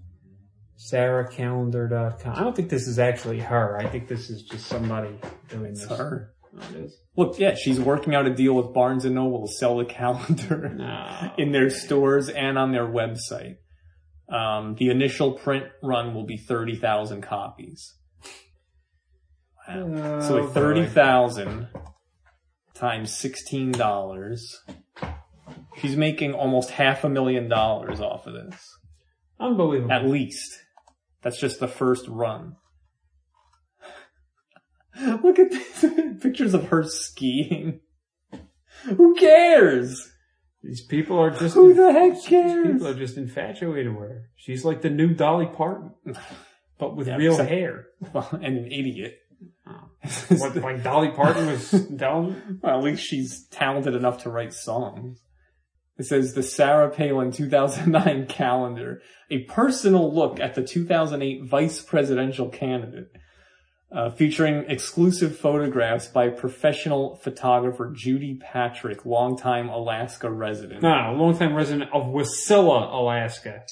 Sarah Calendar dot com. I don't think this is actually her. I think this is just somebody doing it's this. It's her. Oh, it is? Look, yeah, she's working out a deal with Barnes and Noble to sell the calendar no. in their stores and on their website. Um, the initial print run will be thirty thousand copies. Wow. Oh, so like thirty thousand times sixteen dollars. She's making almost half a million dollars off of this. Unbelievable. At least. That's just the first run. Look at these pictures of her skiing. Who cares? These people are just... Who the heck cares? These people are just infatuated with her. She's like the new Dolly Parton, but with yeah, real except, hair. Well, and an idiot. Oh. What, like Dolly Parton was dumb? Well, at least she's talented enough to write songs. It says the Sarah Palin two thousand nine calendar, a personal look at the two thousand eight vice presidential candidate, uh, featuring exclusive photographs by professional photographer Judy Patrick, longtime Alaska resident. No, longtime resident of Wasilla, Alaska.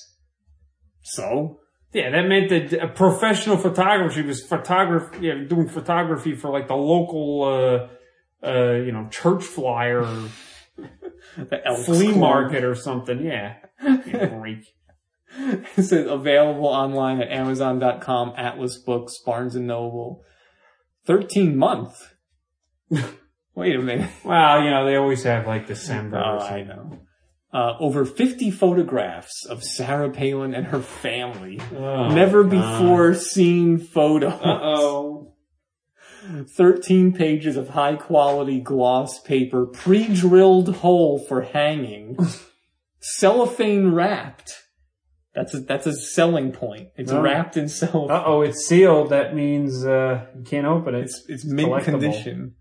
So? Yeah, that meant that a professional photographer, she was photograph, yeah, doing photography for like the local, uh, uh, you know, church flyer or the flea Club. market or something, yeah. Greek. It says available online at Amazon dot com, Atlas Books, Barnes and Noble. thirteen month. Wait a minute. Well, you know, they always have like December oh, or something. I know. Uh, over fifty photographs of Sarah Palin and her family. Oh, Never God. before seen photos. Uh-oh. thirteen pages of high-quality gloss paper, pre-drilled hole for hanging, cellophane-wrapped. That's a, that's a selling point. It's no. wrapped in cellophane. Uh-oh, it's sealed. That means uh, you can't open it. It's, it's, it's mint condition.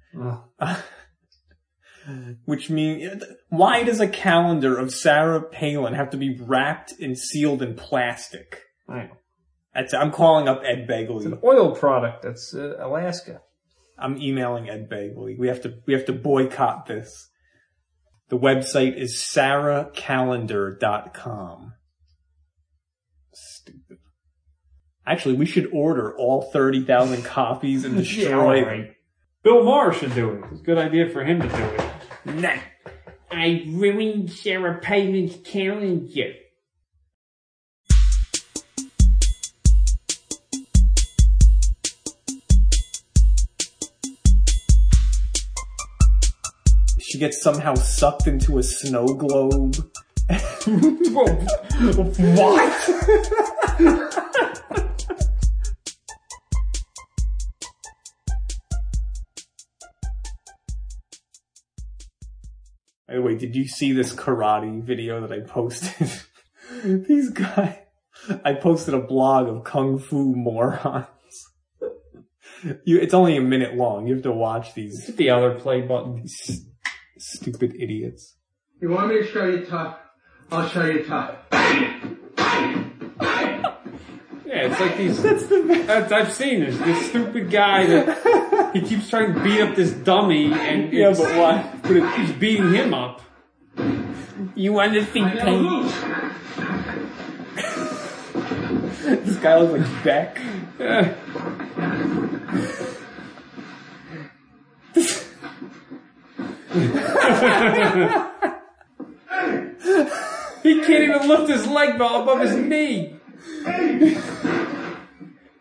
Uh, which means, why does a calendar of Sarah Palin have to be wrapped and sealed in plastic? I know. That's, I'm calling up Ed Begley. It's an oil product. That's uh, Alaska. I'm emailing Ed Begley. We have to, we have to boycott this. The website is sarah calendar dot com. Stupid. Actually, we should order all thirty thousand copies and destroy yeah, right. them. Bill Maher should do it. It's a good idea for him to do it. Nah. I ruined Sarah Palin's calendar. She gets somehow sucked into a snow globe. What? By the way, did you see this karate video that I posted? These guys... I posted a blog of Kung Fu morons. You, it's only a minute long. You have to watch these. Hit the other play button. Stupid idiots. You want me to show you tough? I'll show you tough. Yeah, it's like these... That's the that's, I've seen this. This stupid guy that... He keeps trying to beat up this dummy and... Yeah, but why? But it keeps beating him up. You understand pain? This guy looks like Beck. Yeah. He can't even lift his leg above his knee.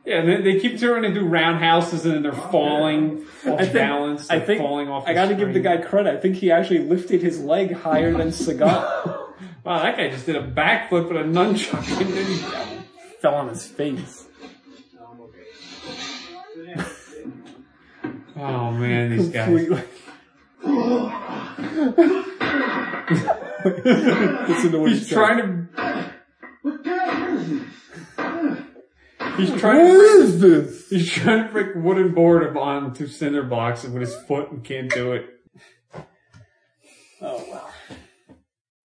Yeah, and they, they keep turning into roundhouses and then they're falling off I think, balance. They're I think falling off the I gotta screen. give the guy credit. I think he actually lifted his leg higher than Sagat. Wow, that guy just did a backflip with a nunchuck and then he fell on his face. Oh man, these completely. Guys. Listen to what he's, he's trying to. What the hell is this? He's trying. What to, is this? He's trying to break wooden board up onto cinder blocks with his foot and can't do it. Oh wow.